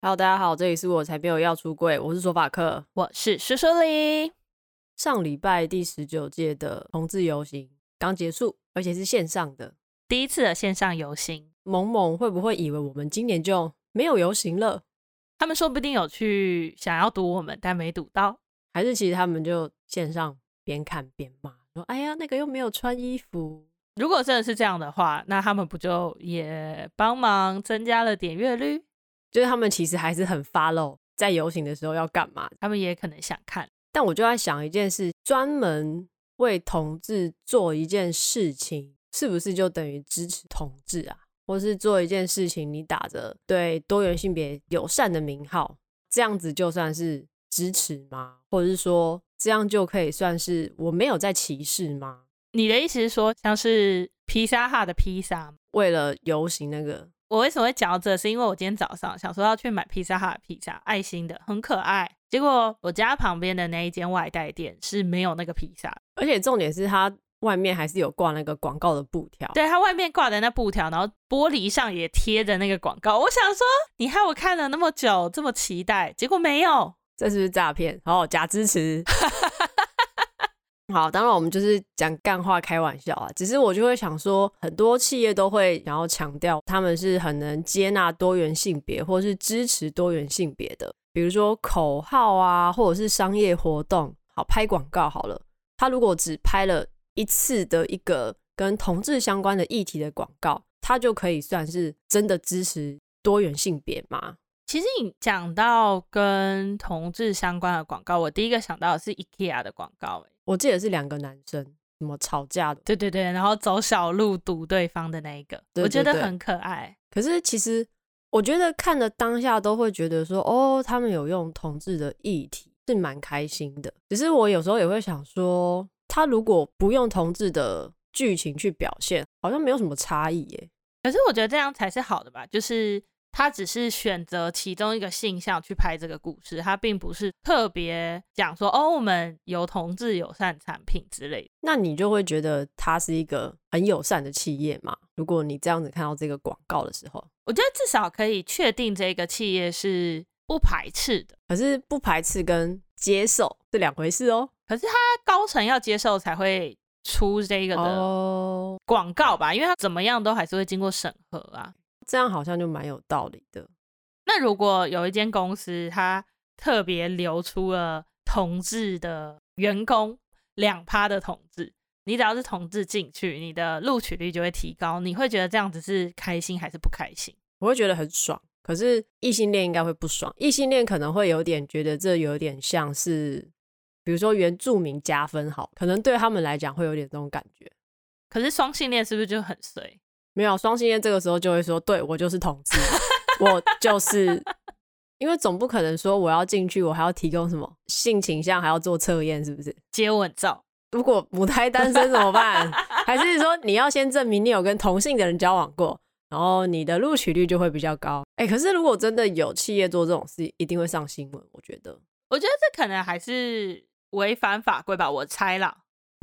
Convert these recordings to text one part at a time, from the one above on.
Hello， 大家好，这里是我才没有要出柜，我是索法克，我是施舒黎。上礼拜第19届的同志游行刚结束，而且是线上的，第一次的线上游行。萌萌会不会以为我们今年就没有游行了？他们说不定有去想要堵我们，但没堵到，还是其实他们就线上边看边骂，说哎呀那个又没有穿衣服。如果真的是这样的话，那他们不就也帮忙增加了点阅率？就是他们其实还是很 follow 在游行的时候要干嘛，他们也可能想看。但我就在想一件事，专门为同志做一件事情是不是就等于支持同志啊？或是做一件事情你打着对多元性别友善的名号，这样子就算是支持吗？或者是说这样就可以算是我没有在歧视吗？你的意思是说像是披萨哈的披萨为了游行那个？我为什么会讲到这，是因为我今天早上想说要去买披萨哈的披萨，爱心的很可爱，结果我家旁边的那一间外带店是没有那个披萨，而且重点是它外面还是有挂那个广告的布条。对，它外面挂的那布条，然后玻璃上也贴着那个广告。我想说你害我看了那么久这么期待，结果没有，这是不是诈骗？好，假支持好，当然我们就是讲干话开玩笑啊，只是我就会想说很多企业都会想要强调他们是很能接纳多元性别或是支持多元性别的，比如说口号啊或者是商业活动。好，拍广告好了，他如果只拍了一次的一个跟同志相关的议题的广告，他就可以算是真的支持多元性别吗？其实你讲到跟同志相关的广告，我第一个想到的是 IKEA 的广告。我记得是两个男生什么吵架的，对对对，然后走小路堵对方的那一个，对对对，我觉得很可爱。可是其实我觉得看的当下都会觉得说哦，他们有用同志的议题是蛮开心的，只是我有时候也会想说他如果不用同志的剧情去表现好像没有什么差异耶。可是我觉得这样才是好的吧，就是他只是选择其中一个性向去拍这个故事，他并不是特别讲说哦我们有同志友善产品之类的。那你就会觉得他是一个很友善的企业嘛？如果你这样子看到这个广告的时候，我觉得至少可以确定这个企业是不排斥的。可是不排斥跟接受是两回事哦。可是他高层要接受才会出这个的广告吧，因为他怎么样都还是会经过审核啊。这样好像就蛮有道理的。那如果有一间公司它特别流出了同志的员工 2% 的同志，你只要是同志进去你的录取率就会提高，你会觉得这样子是开心还是不开心？我会觉得很爽，可是异性恋应该会不爽。异性恋可能会有点觉得这有点像是比如说原住民加分好，可能对他们来讲会有点这种感觉。可是双性恋是不是就很衰？没有，双性恋这个时候就会说对我就是同志我就是因为总不可能说我要进去我还要提供什么性倾向，还要做测验，是不是接吻照？如果母胎单身怎么办还是说你要先证明你有跟同性的人交往过，然后你的录取率就会比较高。可是如果真的有企业做这种事一定会上新闻。我觉得这可能还是违反法规吧，我猜啦，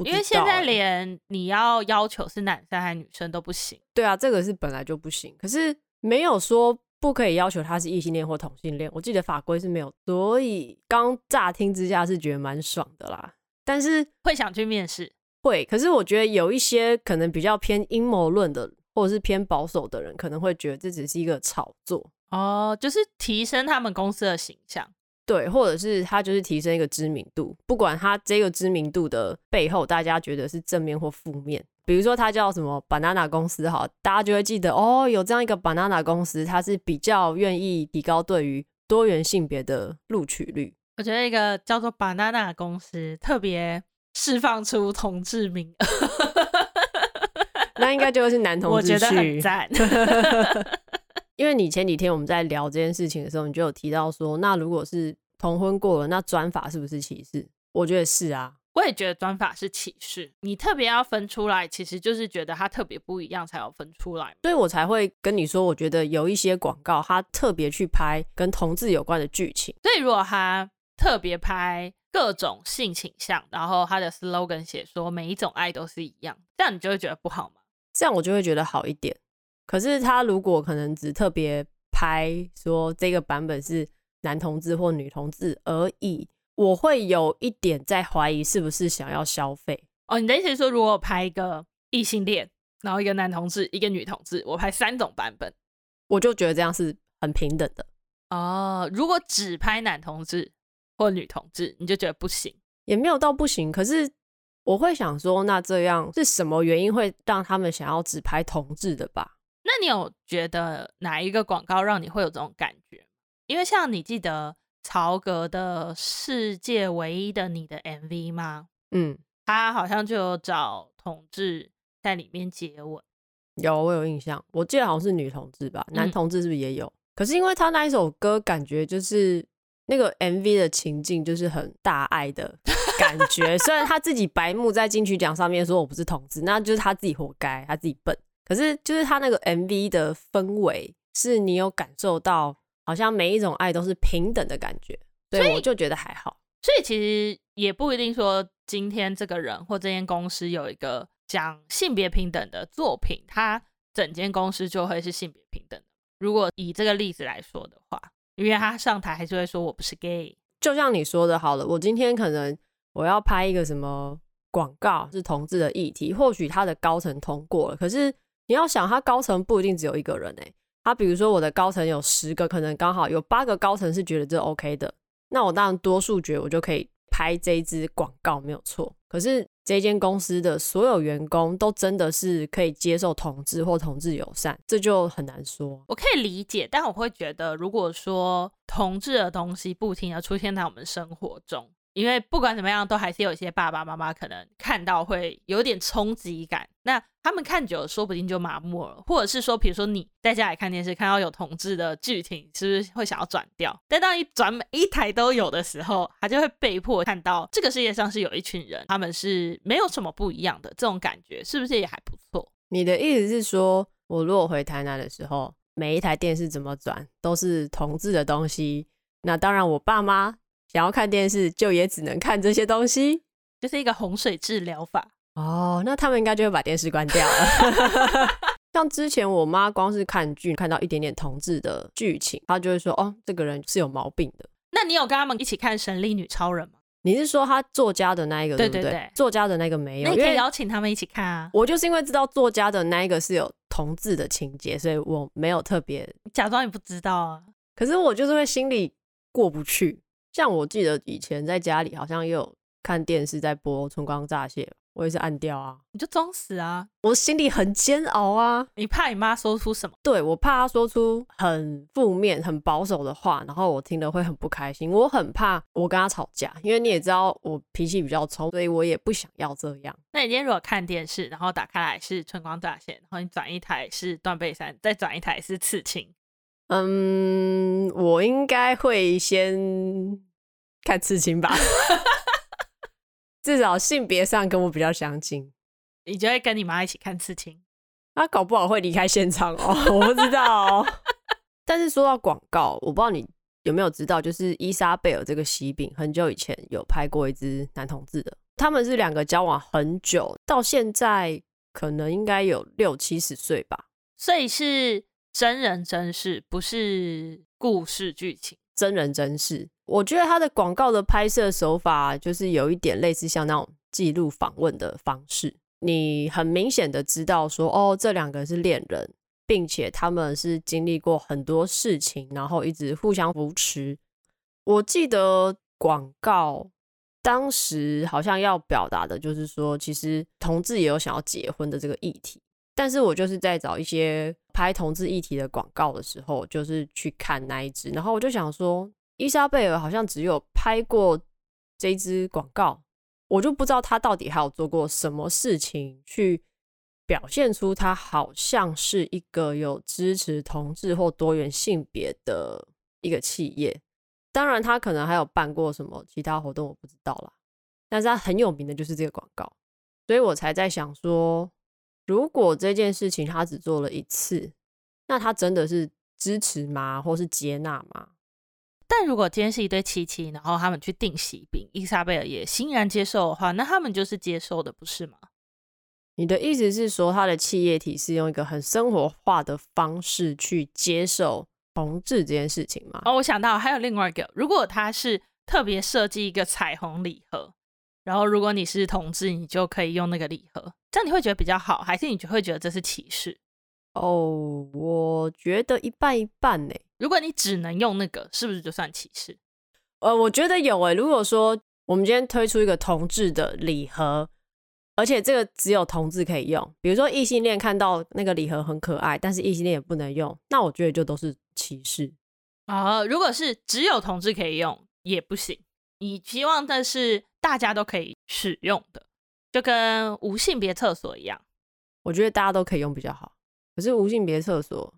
因为现在连你要求是男生还是女生都不行。对啊，这个是本来就不行，可是没有说不可以要求他是异性恋或同性恋，我记得法规是没有，所以刚乍听之下是觉得蛮爽的啦。但是会想去面试，会。可是我觉得有一些可能比较偏阴谋论的或者是偏保守的人可能会觉得这只是一个炒作哦，就是提升他们公司的形象。对，或者是他就是提升一个知名度，不管他这个知名度的背后大家觉得是正面或负面。比如说他叫什么 banana 公司好，大家就会记得哦有这样一个 banana 公司，他是比较愿意提高对于多元性别的录取率。我觉得一个叫做 banana 公司特别释放出同志名那应该就是男同志去，我觉得很赞因为你前几天我们在聊这件事情的时候，你就有提到说那如果是同婚过了，那专法是不是歧视？我觉得是啊，我也觉得专法是歧视，你特别要分出来其实就是觉得它特别不一样才要分出来，所以我才会跟你说我觉得有一些广告它特别去拍跟同志有关的剧情。所以如果它特别拍各种性倾向，然后它的 slogan 写说每一种爱都是一样，这样你就会觉得不好吗？这样我就会觉得好一点。可是他如果可能只特别拍说这个版本是男同志或女同志而已，我会有一点在怀疑是不是想要消费。哦，你的意思是说如果拍一个异性恋然后一个男同志一个女同志，我拍三种版本，我就觉得这样是很平等的。哦，如果只拍男同志或女同志你就觉得不行？也没有到不行，可是我会想说那这样是什么原因会让他们想要只拍同志的吧。那你有觉得哪一个广告让你会有这种感觉？因为像你记得曹格的世界唯一的你的 MV 吗？嗯，他好像就有找同志在里面接吻。有，我有印象，我记得好像是女同志吧，男同志是不是也有？可是因为他那一首歌感觉就是那个 MV 的情境就是很大爱的感觉虽然他自己白目在金曲奖上面说我不是同志，那就是他自己活该，他自己笨，可是就是他那个 MV 的氛围是你有感受到好像每一种爱都是平等的感觉，所以我就觉得还好。所以其实也不一定说今天这个人或这间公司有一个讲性别平等的作品，他整间公司就会是性别平等的。如果以这个例子来说的话，因为他上台还是会说我不是 gay。 就像你说的好了，我今天可能我要拍一个什么广告是同志的议题，或许他的高层通过了，可是你要想他高层不一定只有一个人欸，他比如说我的高层有10个，可能刚好有8个高层是觉得这 OK 的，那我当然多数觉得我就可以拍这一支广告没有错。可是这间公司的所有员工都真的是可以接受同志或同志友善，这就很难说。我可以理解，但我会觉得如果说同志的东西不停的出现在我们生活中，因为不管怎么样都还是有一些爸爸妈妈可能看到会有点冲击感，那他们看久了说不定就麻木了，或者是说比如说你在家里看电视看到有同志的剧情是不是会想要转掉，但当你转每一台都有的时候，他就会被迫看到这个世界上是有一群人他们是没有什么不一样的，这种感觉是不是也还不错？你的意思是说我如果回台南的时候每一台电视怎么转都是同志的东西，那当然我爸妈想要看电视就也只能看这些东西，就是一个洪水治疗法。哦，那他们应该就会把电视关掉了像之前我妈光是看剧看到一点点同志的剧情，她就会说哦这个人是有毛病的。那你有跟他们一起看神力女超人吗？你是说他作家的那一个？对不 对，作家的那个没有。那你可以邀请他们一起看啊。我就是因为知道作家的那一个是有同志的情节，所以我没有特别假装你不知道啊。可是我就是会心里过不去，像我记得以前在家里好像也有看电视在播春光乍泄，我也是按掉啊。你就装死啊，我心里很煎熬啊。你怕你妈说出什么？对，我怕她说出很负面很保守的话，然后我听了会很不开心，我很怕我跟她吵架，因为你也知道我脾气比较冲，所以我也不想要这样。那你今天如果看电视然后打开来是春光乍泄，然后你转一台是断背山，再转一台是刺青，我应该会先看刺青吧至少性别上跟我比较相近。你就会跟你妈一起看刺青？她搞不好会离开现场哦我不知道哦但是说到广告，我不知道你有没有知道，就是伊莎贝尔这个喜饼很久以前有拍过一支男同志的，他们是2个交往很久，到现在可能应该有60-70岁吧。所以是真人真事，不是故事剧情，真人真事。我觉得他的广告的拍摄手法就是有一点类似像那种记录访问的方式，你很明显的知道说哦这2个是恋人，并且他们是经历过很多事情，然后一直互相扶持。我记得广告当时好像要表达的就是说其实同志也有想要结婚的这个议题，但是我就是在找一些拍同志议题的广告的时候就是去看那一支，然后我就想说伊莎贝尔好像只有拍过这支广告，我就不知道她到底还有做过什么事情去表现出她好像是一个有支持同志或多元性别的一个企业。当然她可能还有办过什么其他活动我不知道啦，但是她很有名的就是这个广告，所以我才在想说如果这件事情他只做了一次，那他真的是支持吗？或是接纳吗？但如果今天是一对七七，然后他们去订喜饼，伊莎贝尔也欣然接受的话，那他们就是接受的，不是吗？你的意思是说他的企业体是用一个很生活化的方式去接受红字这件事情吗？哦，我想到还有另外一个，如果他是特别设计一个彩虹礼盒，然后如果你是同志你就可以用那个礼盒，这样你会觉得比较好，还是你就会觉得这是歧视？哦，我觉得一半一半耶。如果你只能用那个是不是就算歧视？我觉得有耶。如果说我们今天推出一个同志的礼盒，而且这个只有同志可以用，比如说异性恋看到那个礼盒很可爱，但是异性恋也不能用，那我觉得就都是歧视。如果是只有同志可以用也不行，你希望的是大家都可以使用的，就跟无性别厕所一样。我觉得大家都可以用比较好。可是无性别厕所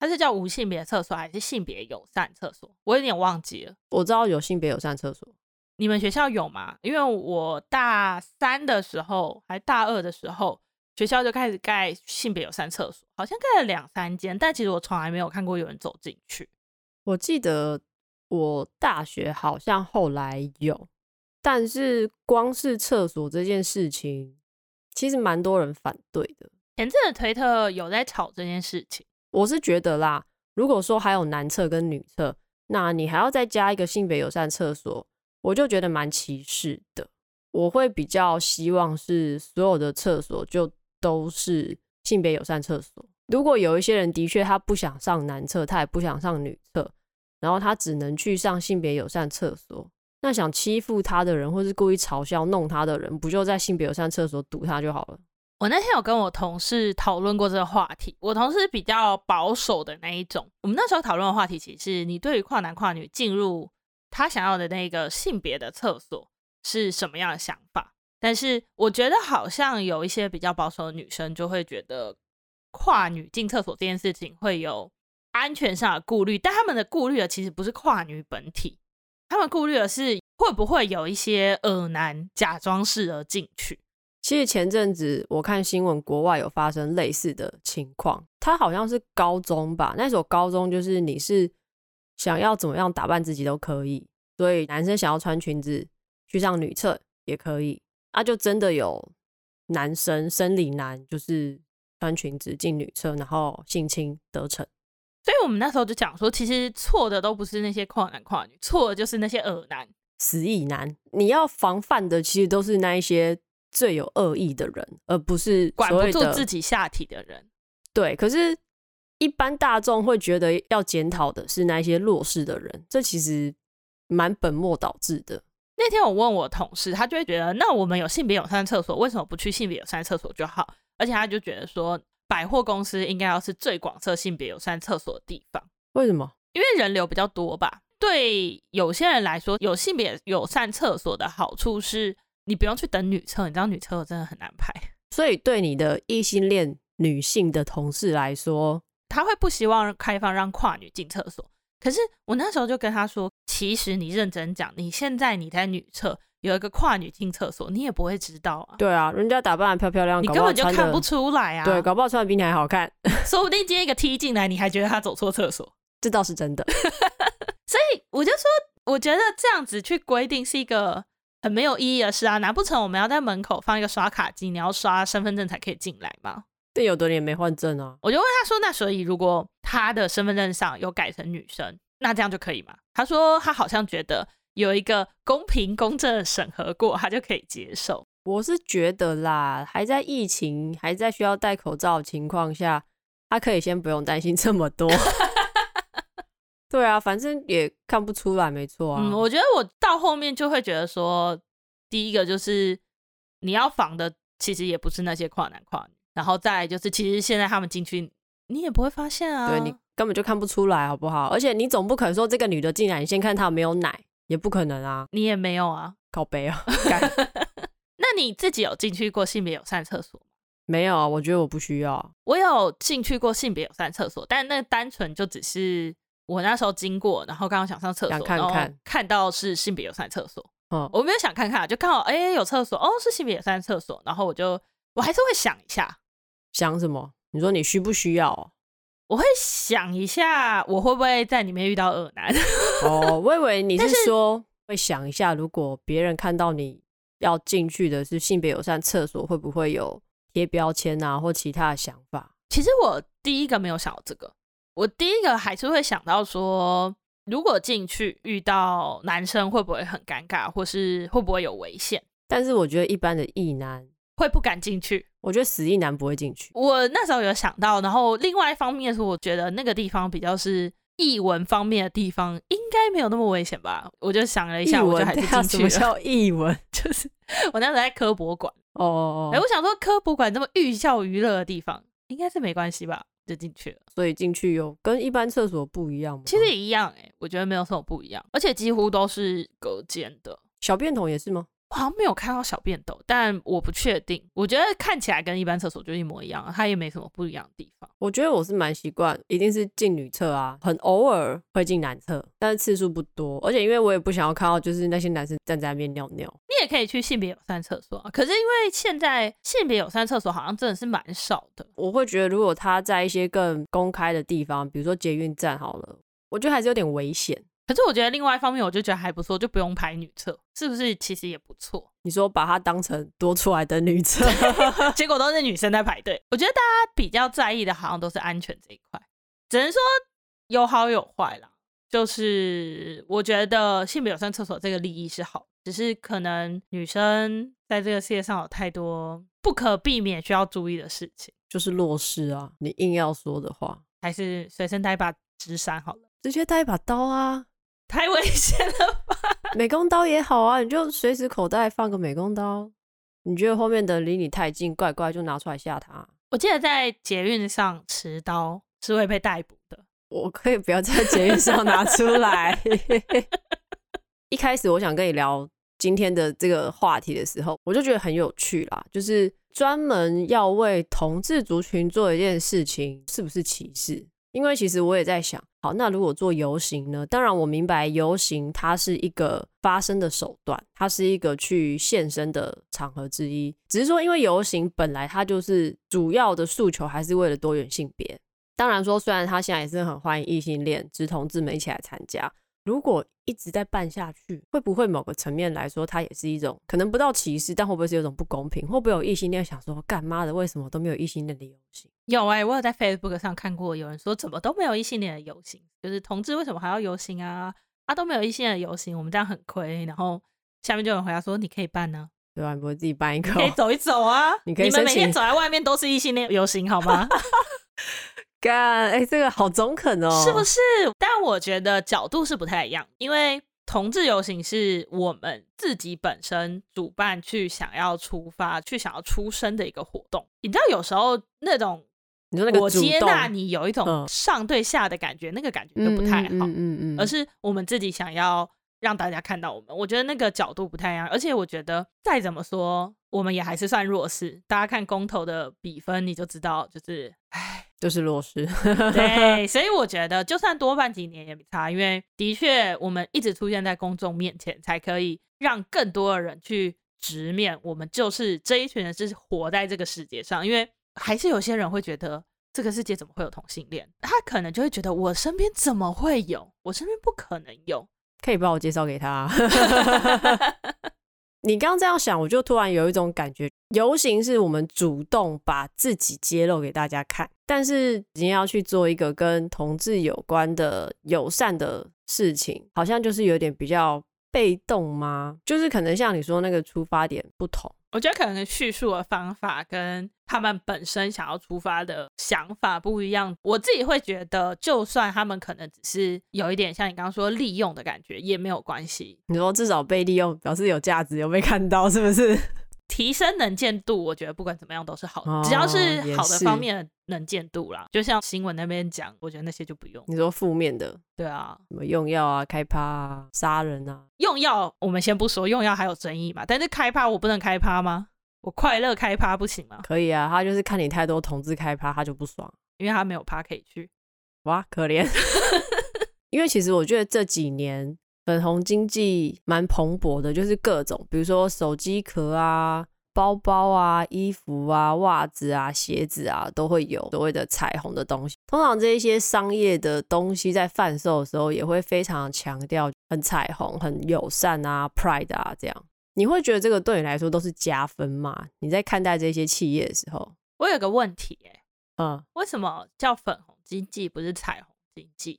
它是叫无性别厕所还是性别友善厕所？我有点忘记了。我知道有性别友善厕所，你们学校有吗？因为我大三的时候还大二的时候，学校就开始盖性别友善厕所，好像盖了2-3间，但其实我从来没有看过有人走进去。我记得我大学好像后来有，但是光是厕所这件事情其实蛮多人反对的。前阵的推特有在吵这件事情。我是觉得啦，如果说还有男厕跟女厕，那你还要再加一个性别友善厕所，我就觉得蛮歧视的。我会比较希望是所有的厕所就都是性别友善厕所。如果有一些人的确他不想上男厕，他也不想上女厕，然后他只能去上性别友善厕所，那想欺负他的人或是故意嘲笑弄他的人，不就在性别友善厕所堵他就好了。我那天有跟我同事讨论过这个话题，我同事比较保守的那一种。我们那时候讨论的话题其实是你对于跨男跨女进入他想要的那个性别的厕所是什么样的想法，但是我觉得好像有一些比较保守的女生就会觉得跨女进厕所这件事情会有安全上的顾虑，但他们的顾虑的其实不是跨女本体，他们顾虑的是会不会有一些恶男假装适合进去。其实前阵子我看新闻，国外有发生类似的情况，他好像是高中吧，那所高中就是你是想要怎么样打扮自己都可以，所以男生想要穿裙子去上女厕也可以啊，就真的有男生生理男就是穿裙子进女厕然后性侵得逞。所以我们那时候就讲说，其实错的都不是那些跨男跨女，错的就是那些恶男死意男。你要防范的其实都是那一些最有恶意的人，而不是管不住自己下体的人。对，可是一般大众会觉得要检讨的是那些弱势的人，这其实蛮本末倒置的。那天我问我同事，他就会觉得那我们有性别友善厕所为什么不去性别友善厕所就好，而且他就觉得说百货公司应该要是最广设性别友善厕所的地方。为什么？因为人流比较多吧。对有些人来说有性别友善厕所的好处是你不用去等女厕，你知道女厕真的很难排，所以对你的异性恋女性的同事来说他会不希望开放让跨女进厕所。可是我那时候就跟他说，其实你认真讲，你现在你在女厕有一个跨女进厕所你也不会知道啊。对啊，人家打扮得漂漂亮，你根本就看不出来啊。对，搞不好穿的比你还好看说不定今天一个踢进来你还觉得他走错厕所，这倒是真的所以我就说我觉得这样子去规定是一个很没有意义的事啊，难不成我们要在门口放一个刷卡机，你要刷身份证才可以进来吗？但有的人也没换证啊。我就问他说，那所以如果他的身份证上有改成女生，那这样就可以吗？他说他好像觉得有一个公平公正的审核过他就可以接受。我是觉得啦，还在疫情还在需要戴口罩的情况下，他可以先不用担心这么多对啊，反正也看不出来，没错啊。我觉得我到后面就会觉得说，第一个就是你要防的其实也不是那些跨男跨女，然后再来就是其实现在他们进去你也不会发现啊。对，你根本就看不出来好不好。而且你总不可能说这个女的进来你先看她有没有奶，也不可能啊。你也没有啊，靠北啊那你自己有进去过性别友善厕所吗？没有啊，我觉得我不需要。我有进去过性别友善厕所，但那单纯就只是我那时候经过然后刚刚想上厕所，想看看，然后看到是性别友善厕所、我没有想看看，就看到有厕所，是性别友善厕所，然后我还是会想一下。想什么？你说你需不需要、我会想一下我会不会在里面遇到恶男哦，我以为你是说会想一下如果别人看到你要进去的是性别友善厕所会不会有贴标签啊或其他的想法。其实我第一个没有想到这个，我第一个还是会想到说，如果进去遇到男生会不会很尴尬，或是会不会有危险。但是我觉得一般的异男会不敢进去，我觉得死异男不会进去。我那时候有想到，然后另外一方面是我觉得那个地方比较是艺文方面的地方，应该没有那么危险吧。我就想了一下，我就还是进去了。什么叫艺文？就是我那时候在科博馆哦，我想说科博馆这么寓教于乐的地方应该是没关系吧，就进去了。所以进去有跟一般厕所不一样吗？其实也一样欸，我觉得没有什么不一样，而且几乎都是隔间的。小便桶也是吗？我好像没有看到小便斗，但我不确定。我觉得看起来跟一般厕所就一模一样，它也没什么不一样的地方。我觉得我是蛮习惯一定是进女厕啊，很偶尔会进男厕，但是次数不多。而且因为我也不想要看到就是那些男生站在那边尿尿。你也可以去性别友善厕所啊，可是因为现在性别友善厕所好像真的是蛮少的。我会觉得如果他在一些更公开的地方，比如说捷运站好了，我觉得还是有点危险。可是我觉得另外一方面我就觉得还不错，就不用排女厕，是不是其实也不错。你说把它当成多出来的女厕结果都是女生在排队。我觉得大家比较在意的好像都是安全这一块，只能说有好有坏啦。就是我觉得性别友善厕所这个利益是好，只是可能女生在这个世界上有太多不可避免需要注意的事情，就是弱势啊。你硬要说的话，还是随身带一把纸伞好了，直接带一把刀啊，太危险了吧。美工刀也好啊，你就随时口袋放个美工刀，你觉得后面的离你太近，怪怪就拿出来吓他。我记得在捷运上持刀是会被逮捕的。我可以不要在捷运上拿出来一开始我想跟你聊今天的这个话题的时候，我就觉得很有趣啦，就是专门要为同志族群做一件事情是不是歧视。因为其实我也在想，好，那如果做游行呢？当然我明白游行它是一个发声的手段，它是一个去现身的场合之一，只是说因为游行本来它就是主要的诉求还是为了多元性别。当然说虽然它现在也是很欢迎异性恋直同志们一起来参加，如果一直在办下去，会不会某个层面来说它也是一种可能不到歧视，但会不会是有种不公平？会不会有异性恋想说干妈的为什么都没有异性恋的游行？有欸，我有在 Facebook 上看过有人说怎么都没有异性恋的游行，就是同志为什么还要游行啊，都没有异性恋的游行，我们这样很亏。然后下面就有人回答说你可以办啊。对啊，你不会自己办一个？你可以走一走啊，你可以申请，你们每天走在外面都是异性恋游行好吗干，欸，这个好中肯哦，是不是？但我觉得角度是不太一样，因为同志游行是我们自己本身主办去想要出发去想要出声的一个活动。你知道有时候那种你说那个我接纳你有一种上对下的感觉，那个感觉就不太好，而是我们自己想要让大家看到我们。我觉得那个角度不太一样，而且我觉得再怎么说我们也还是算弱势。大家看公投的比分你就知道，就是唉，就是弱势对，所以我觉得就算多办几年也没差，因为的确我们一直出现在公众面前，才可以让更多的人去直面我们就是这一群人是活在这个世界上。因为还是有些人会觉得这个世界怎么会有同性恋，他可能就会觉得我身边怎么会有，我身边不可能有，可以把我介绍给他你刚刚这样想，我就突然有一种感觉，游行是我们主动把自己揭露给大家看，但是今天要去做一个跟同志有关的友善的事情，好像就是有点比较被动吗？就是可能像你说那个出发点不同，我觉得可能叙述的方法跟他们本身想要出发的想法不一样。我自己会觉得就算他们可能只是有一点像你刚刚说利用的感觉也没有关系。你说至少被利用表示有价值，有被看到，是不是提升能见度？我觉得不管怎么样都是好的，只要是好的方面的能见度啦，就像新闻那边讲，我觉得那些就不用。你说负面的？对啊，什么用药啊，开趴啊，杀人啊。用药我们先不说，用药还有争议嘛，但是开趴我不能开趴吗？我快乐开趴不行吗？可以啊，他就是看你太多同志开趴他就不爽，因为他没有趴可以去。哇，可怜因为其实我觉得这几年粉红经济蛮蓬勃的，就是各种比如说手机壳啊，包包啊，衣服啊，袜子啊，鞋子啊，都会有所谓的彩虹的东西。通常这一些商业的东西在贩售的时候也会非常强调很彩虹，很友善啊， Pride 啊，这样你会觉得这个对你来说都是加分吗？你在看待这些企业的时候。我有个问题欸，为什么叫粉红经济，不是彩虹经济。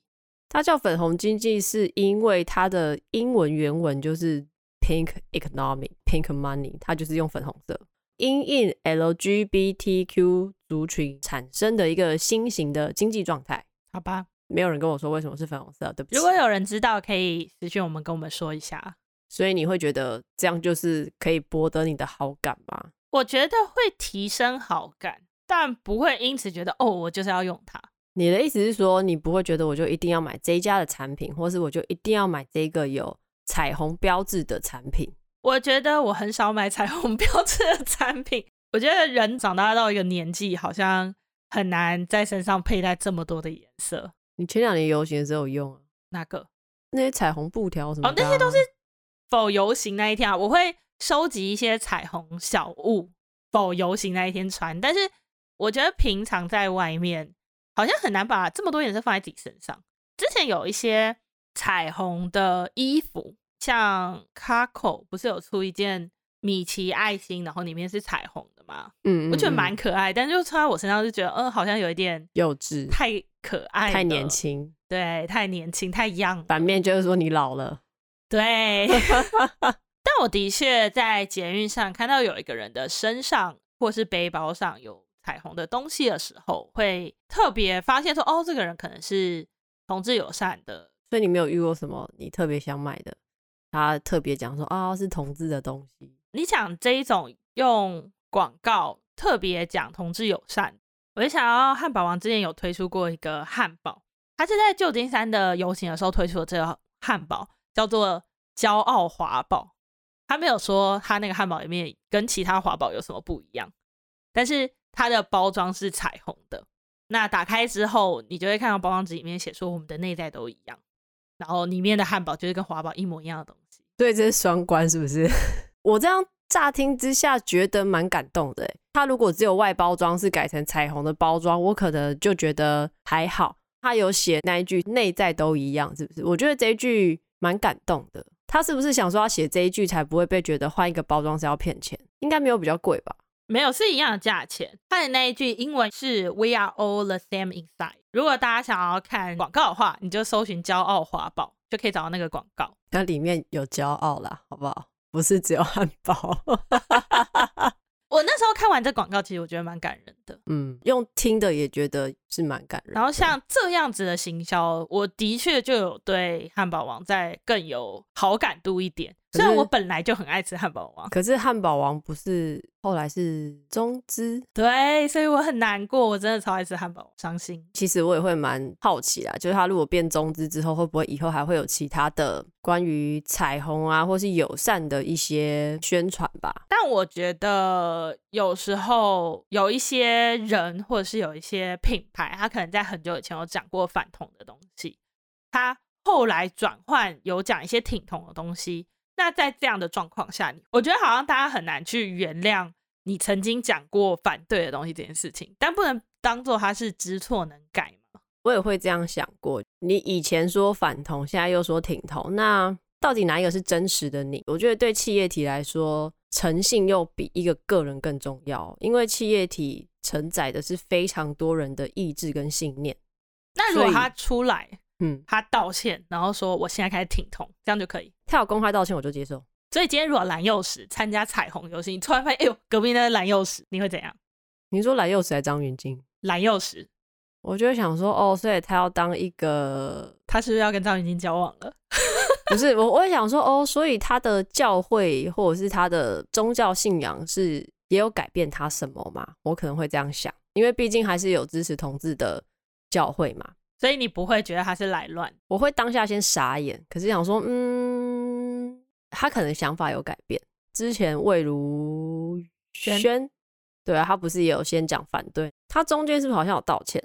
它叫粉红经济是因为它的英文原文就是 Pink Economic Pink Money， 它就是用粉红色因应 LGBTQ 族群产生的一个新型的经济状态。好吧，没有人跟我说为什么是粉红色，对不起，如果有人知道可以私讯我们跟我们说一下。所以你会觉得这样就是可以博得你的好感吗？我觉得会提升好感，但不会因此觉得哦我就是要用它。你的意思是说你不会觉得我就一定要买这一家的产品，或是我就一定要买这个有彩虹标志的产品？我觉得我很少买彩虹标志的产品，我觉得人长大到一个年纪好像很难在身上佩戴这么多的颜色。你前2年游行的时候有用啊？哪个？那些彩虹布条什么的、啊哦、那些都是否游行那一天啊，我会收集一些彩虹小物否游行那一天穿，但是我觉得平常在外面好像很难把这么多颜色放在自己身上。之前有一些彩虹的衣服，像 Caco 不是有出一件米奇爱心然后里面是彩虹的吗？嗯，我觉得蛮可爱，但是就穿在我身上就觉得好像有一点幼稚，太可爱了，太年轻。对，太年轻太 young， 反面就是说你老了。对但我的确在捷运上看到有一个人的身上或是背包上有彩虹的东西的时候，会特别发现说哦这个人可能是同志友善的。所以你没有遇过什么你特别想买的，他特别讲说啊、哦、是同志的东西？你讲这一种用广告特别讲同志友善，我就想到汉堡王之前有推出过一个汉堡，他是在旧金山的游行的时候推出的，这个汉堡叫做骄傲华堡。他没有说他那个汉堡里面跟其他华堡有什么不一样，但是它的包装是彩虹的。那打开之后你就会看到包装纸里面写说我们的内在都一样，然后里面的汉堡就是跟华堡一模一样的东西。对，这是双关是不是？我这样乍听之下觉得蛮感动的耶。它如果只有外包装是改成彩虹的包装，我可能就觉得还好。它有写那一句内在都一样是不是？我觉得这一句蛮感动的。他是不是想说要写这一句才不会被觉得换一个包装是要骗钱？应该没有比较贵吧？没有，是一样的价钱。他的那一句英文是 We are all the same inside。 如果大家想要看广告的话，你就搜寻骄傲华堡就可以找到那个广告。那里面有骄傲啦好不好，不是只有汉堡我那时候看完这广告其实我觉得蛮感人的。嗯，用听的也觉得是蛮感人的。然后像这样子的行销，我的确就有对汉堡王再更有好感度一点，虽然我本来就很爱吃汉堡王。可是汉堡王不是后来是中资？对，所以我很难过，我真的超爱吃汉堡王，伤心。其实我也会蛮好奇啦，就是它如果变中资之后，会不会以后还会有其他的关于彩虹啊或是友善的一些宣传吧？但我觉得有时候有一些人或者是有一些品牌，他可能在很久以前有讲过反同的东西，他后来转换有讲一些挺同的东西，那在这样的状况下，我觉得好像大家很难去原谅你曾经讲过反对的东西这件事情，但不能当做它是知错能改嘛。我也会这样想过，你以前说反同，现在又说挺同，那到底哪一个是真实的你？我觉得对企业体来说，诚信又比一个个人更重要，因为企业体承载的是非常多人的意志跟信念。那如果他出来他道歉然后说我现在开始挺同，这样就可以？他有公开道歉我就接受。所以今天如果蓝幼时参加彩虹游行，你突然发现哎呦隔壁那是蓝幼时，你会怎样？你说蓝幼时还是张云京？蓝幼时。我就会想说哦，所以他要当一个，他是不是要跟张云京交往了不是，我会想说哦，所以他的教会或者是他的宗教信仰是也有改变他什么嘛？我可能会这样想，因为毕竟还是有支持同志的教会嘛。所以你不会觉得他是来乱？我会当下先傻眼，可是想说他可能想法有改变。之前魏如萱，对啊，他不是也有先讲反对，他中间是不是好像有道歉？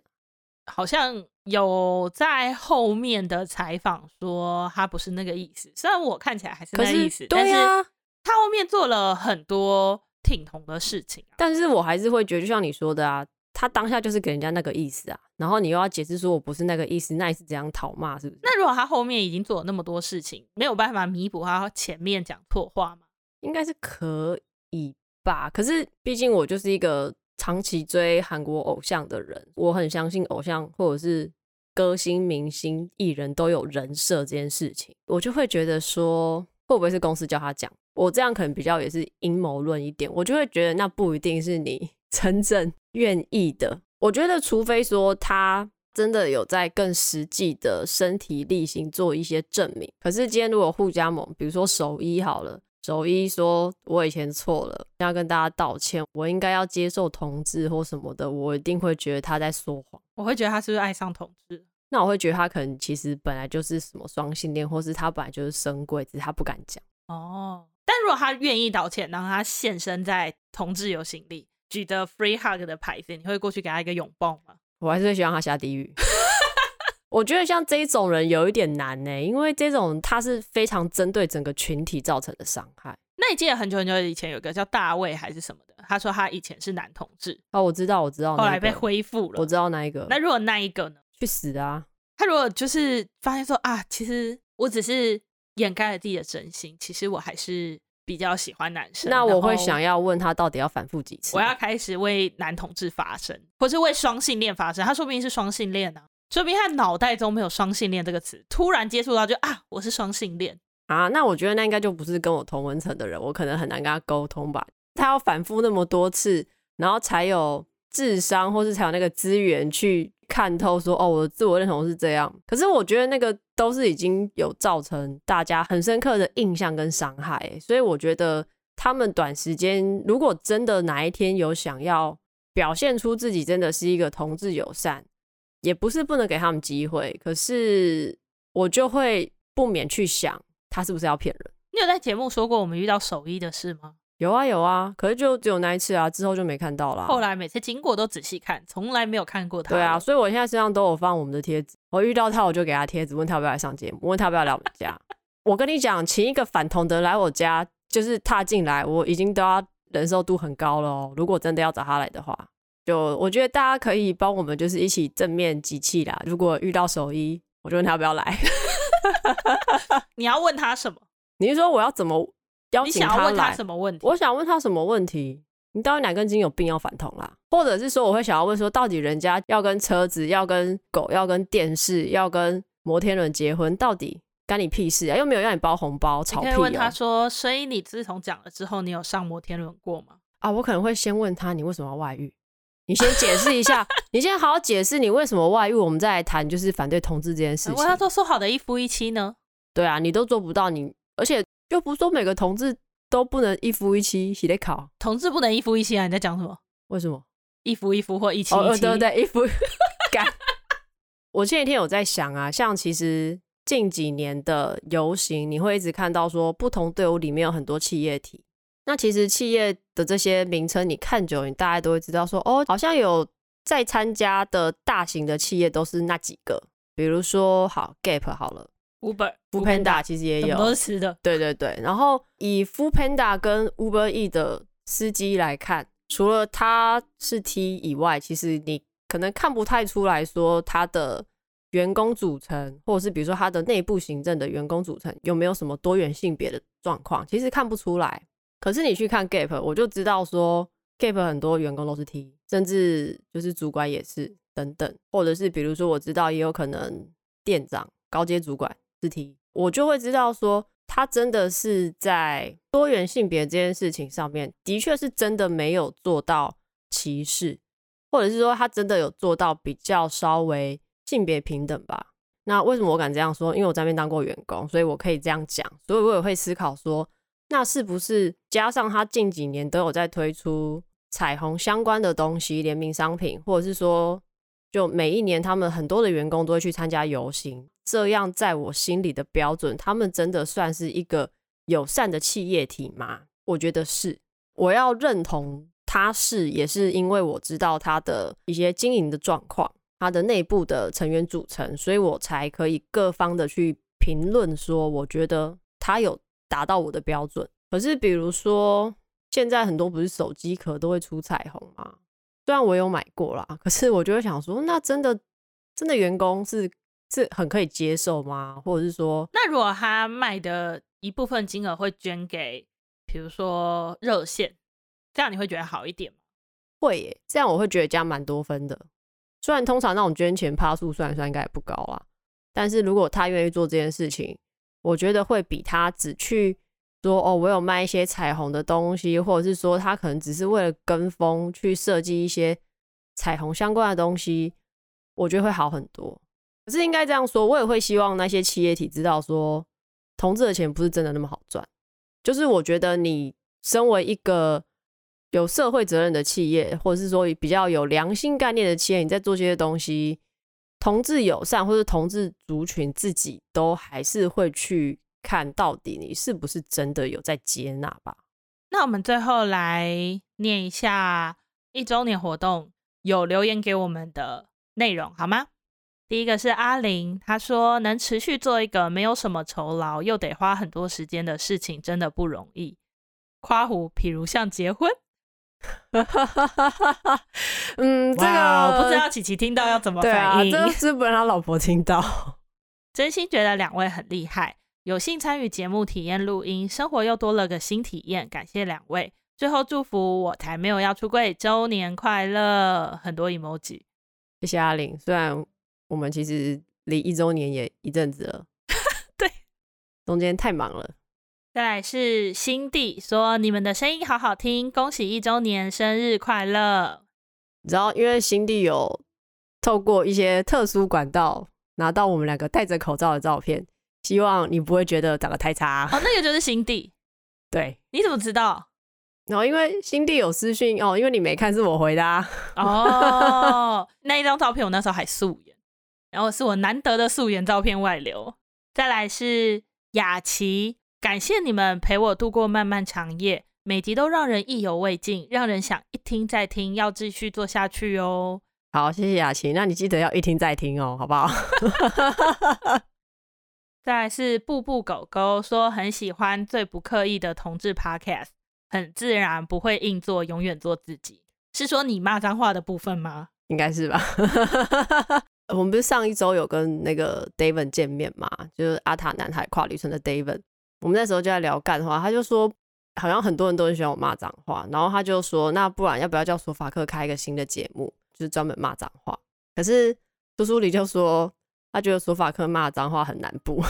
好像有在后面的采访说他不是那个意思，虽然我看起来还是那个意思，对啊，但是他后面做了很多挺同的事情啊。但是我还是会觉得就像你说的啊，他当下就是给人家那个意思啊，然后你又要解释说我不是那个意思，那你是怎样讨骂是不是？那如果他后面已经做了那么多事情，没有办法弥补他前面讲错话吗？应该是可以吧，可是毕竟我就是一个长期追韩国偶像的人，我很相信偶像或者是歌星、明星、艺人都有人设这件事情，我就会觉得说会不会是公司叫他讲，我这样可能比较也是阴谋论一点，我就会觉得那不一定是你真正愿意的。我觉得除非说他真的有在更实际的身体力行做一些证明，可是今天如果互加盟，比如说首医好了，首医说我以前错了，要跟大家道歉，我应该要接受同志或什么的，我一定会觉得他在说谎，我会觉得他是不是爱上同志，那我会觉得他可能其实本来就是什么双性恋，或是他本来就是深柜，只是他不敢讲哦。但如果他愿意道歉，然后他现身在同志游行里举着 free hug 的牌子，你会过去给他一个拥抱吗？我还是会希望他下地狱我觉得像这种人有一点难耶，因为这种他是非常针对整个群体造成的伤害。那你记得很久很久以前有个叫大卫还是什么的，他说他以前是男同志哦，我知道、那个、后来被恢复了，我知道那一个。那如果那一个呢？去死啊！他如果就是发现说啊，其实我只是掩盖了自己的真心，其实我还是比较喜欢男生，那我会想要问他到底要反复几次，我要开始为男同志发声，或是为双性恋发声。他说不定是双性恋啊，说不定他脑袋中没有双性恋这个词，突然接触到就啊我是双性恋啊，那我觉得那应该就不是跟我同文层的人，我可能很难跟他沟通吧。他要反复那么多次，然后才有智商或是才有那个资源去看透说哦我的自我认同是这样。可是我觉得那个都是已经有造成大家很深刻的印象跟伤害，所以我觉得他们短时间如果真的哪一天有想要表现出自己真的是一个同志友善，也不是不能给他们机会，可是我就会不免去想他是不是要骗人。你有在节目说过我们遇到首医的事吗？有啊，可是就只有那一次啊，之后就没看到啦。后来每次经过都仔细看，从来没有看过他。对啊，所以我现在身上都有放我们的贴纸，我遇到他我就给他贴纸，问他要不要来上节目，问他要不要来我们家我跟你讲，请一个反同的来我家，就是踏进来我已经都要忍受度很高了哦。如果真的要找他来的话，就我觉得大家可以帮我们就是一起正面集气啦。如果遇到首医，我就问他要不要来你要问他什么？你是说我要怎么邀请他来？你想要问他什么问题？我想问他什么问题？你到底哪根筋有病要反同啦？或者是说我会想要问说，到底人家要跟车子、要跟狗、要跟电视、要跟摩天轮结婚，到底干你屁事啊？又没有让你包红包，吵屁哦！你可以问他说，所以你自从讲了之后，你有上摩天轮过吗？啊，我可能会先问他，你为什么要外遇？你先解释一下你先好好解释你为什么外遇，我们再来谈就是反对同志这件事情。我要都说好的一夫一妻呢？对啊，你都做不到，你而且又不是说每个同志都不能一夫一妻，是在考同志不能一夫一妻啊？你在讲什么？为什么一夫或一妻一妻？哦，对一夫干我前几天有在想啊，像其实近几年的游行，你会一直看到说不同队伍里面有很多企业体，那其实企业的这些名称你看久你大概都会知道说哦，好像有在参加的大型的企业都是那几个，比如说好 GAP 好了， Uber Panda 其实也有，什么都是吃的，对对对。然后以 Panda 跟 Uber E 的司机来看，除了他是 T 以外，其实你可能看不太出来说他的员工组成，或者是比如说他的内部行政的员工组成有没有什么多元性别的状况，其实看不出来。可是你去看 GAP 我就知道说 GAP 很多员工都是 T， 甚至就是主管也是等等，或者是比如说我知道也有可能店长高阶主管是 T， 我就会知道说他真的是在多元性别这件事情上面的确是真的没有做到歧视，或者是说他真的有做到比较稍微性别平等吧。那为什么我敢这样说？因为我在那边当过员工，所以我可以这样讲，所以我也会思考说那是不是加上他近几年都有在推出彩虹相关的东西，联名商品，或者是说就每一年他们很多的员工都会去参加游行，这样在我心里的标准他们真的算是一个友善的企业体吗？我觉得是，我要认同他是也是因为我知道他的一些经营的状况，他的内部的成员组成，所以我才可以各方的去评论说我觉得他有达到我的标准。可是比如说现在很多不是手机壳都会出彩虹吗？虽然我有买过啦，可是我就会想说那真的员工是很可以接受吗？或者是说那如果他卖的一部分金额会捐给比如说热线，这样你会觉得好一点吗？会耶，这样我会觉得加蛮多分的。虽然通常那种捐钱趴数算一算应该也不高啦，但是如果他愿意做这件事情，我觉得会比他只去说哦我有卖一些彩虹的东西，或者是说他可能只是为了跟风去设计一些彩虹相关的东西，我觉得会好很多。可是应该这样说，我也会希望那些企业体知道说同志的钱不是真的那么好赚，就是我觉得你身为一个有社会责任的企业，或者是说比较有良心概念的企业，你在做这些东西同志友善或是同志族群自己都还是会去看到底你是不是真的有在接纳吧。那我们最后来念一下一周年活动有留言给我们的内容好吗？第一个是阿玲，她说能持续做一个没有什么酬劳又得花很多时间的事情真的不容易，夸胡譬如像结婚这个我不知道琪琪听到要怎么反应。对啊，这是不能让老婆听到。真心觉得两位很厉害，有幸参与节目体验录音，生活又多了个新体验，感谢两位。最后祝福我台没有要出柜周年快乐，很多 emoji。 谢谢阿玲，虽然我们其实离一周年也一阵子了对，中间太忙了。再来是新弟说你们的声音好好听，恭喜一周年生日快乐。你知道因为新弟有透过一些特殊管道拿到我们两个戴着口罩的照片，希望你不会觉得长得太差哦。那个就是新弟。对，你怎么知道？然后因为新弟有私讯哦，因为你没看是我回的啊哦那一张照片我那时候还素颜，然后是我难得的素颜照片外流。再来是雅琪，感谢你们陪我度过漫漫长夜，每集都让人意犹未尽，让人想一听再听，要继续做下去哦。好，谢谢雅琪，那你记得要一听再听哦，好不好再来是步步狗狗说很喜欢最不刻意的同志 podcast， 很自然不会硬做，永远做自己。是说你骂脏话的部分吗？应该是吧我们不是上一周有跟那个 David 见面嘛，就是阿塔男孩跨旅程的 David，我们那时候就在聊干话，他就说好像很多人都很喜欢我骂脏话，然后他就说那不然要不要叫索法克开一个新的节目，就是专门骂脏话。可是苏苏里就说他觉得索法克骂脏话很难不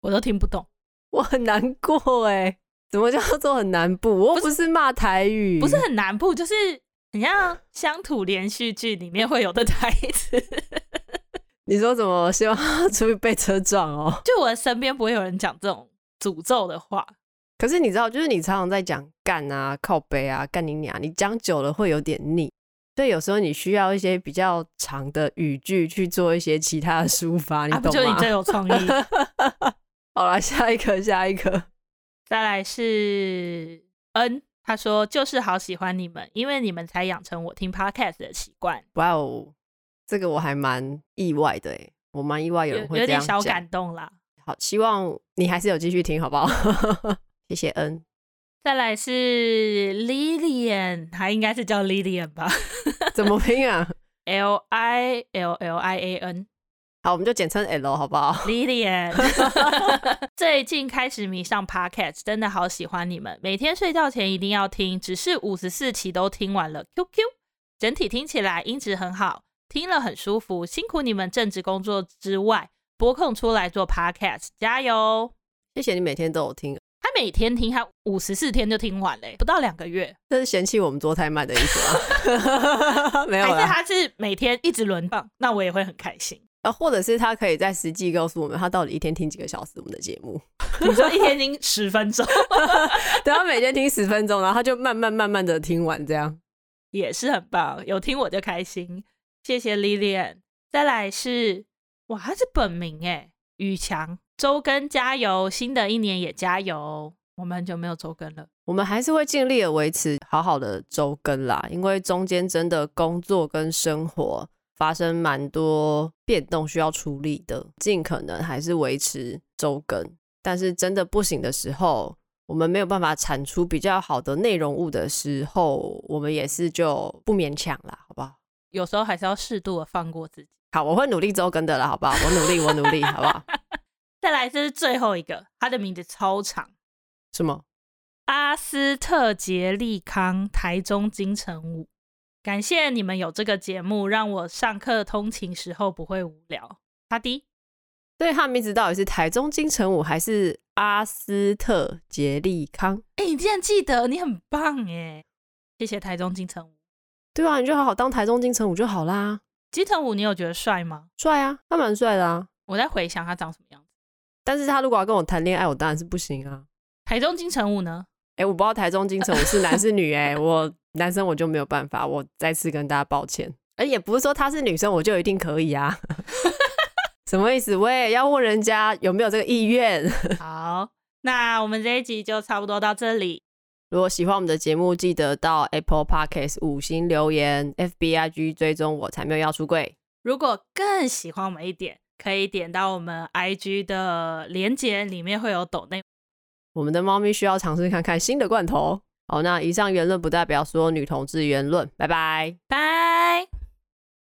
我都听不懂，我很难过耶。怎么叫做很难不？我又不是骂台语，不是很难不，就是很像乡土连续剧里面会有的台词你说怎么希望他出去被车撞哦？就我身边不会有人讲这种诅咒的话。可是你知道就是你常常在讲干啊靠北啊干你娘，你讲久了会有点腻，所以有时候你需要一些比较长的语句去做一些其他的抒发，你懂吗？不就你最有创意好啦，下一个再来是恩，他说就是好喜欢你们，因为你们才养成我听 podcast 的习惯。哇哦，这个我还蛮意外的耶，我蛮意外有人会这样讲， 有点小感动啦。好，希望你还是有继续听好不好谢谢恩。再来是 Lilian， 她应该是叫 Lilian 吧怎么拼啊？ Lillian， 好，我们就简称 L 好不好 Lilian 最近开始迷上 Podcast， 真的好喜欢你们，每天睡觉前一定要听，只是54期都听完了 QQ， 整体听起来音质很好，听了很舒服，辛苦你们正职工作之外拨空出来做 podcast， 加油。谢谢你每天都有听。他每天听，他54天就听完了，不到2个月。这是嫌弃我们做太慢的意思吗没有啦，还是他是每天一直轮放，那我也会很开心，或者是他可以在实际告诉我们他到底一天听几个小时我们的节目你说一天听10分钟对，他每天听10分钟，然后他就慢慢的听完，这样也是很棒，有听我就开心。谢谢 Lilian。 再来是哇，他是本名耶，宇强，周更加油，新的一年也加油。我们很久没有周更了，我们还是会尽力的维持好好的周更啦，因为中间真的工作跟生活发生蛮多变动需要处理的，尽可能还是维持周更，但是真的不行的时候，我们没有办法产出比较好的内容物的时候，我们也是就不勉强啦，好不好？有时候还是要适度的放过自己。好，我会努力周更的了，好不好？我努力好不好？再来这是最后一个，他的名字超长，什么阿斯特杰利康，台中金城武。感谢你们有这个节目，让我上课通勤时候不会无聊。哈迪，对，他名字到底是台中金城武还是阿斯特杰利康？哎、欸，你竟然记得，你很棒耶！谢谢台中金城武。对啊，你就好好当台中金城武就好啦。金城武你有觉得帅吗？帅啊，他蛮帅的啊。我在回想他长什么样子，但是他如果要跟我谈恋爱，我当然是不行啊。台中金城武呢？哎、欸，我不知道台中金城武是男是女哎、欸，我男生我就没有办法，我再次跟大家抱歉。而也不是说他是女生我就一定可以啊。什么意思？我也要问人家有没有这个意愿。好，那我们这一集就差不多到这里。如果喜欢我们的节目，记得到 Apple Podcast 五星留言 FBIG 追踪我才没有要出柜。如果更喜欢我们一点，可以点到我们 IG 的连结，里面会有抖内。我们的猫咪需要尝试看看新的罐头。好，那以上言论不代表所有女同志言论。拜拜拜。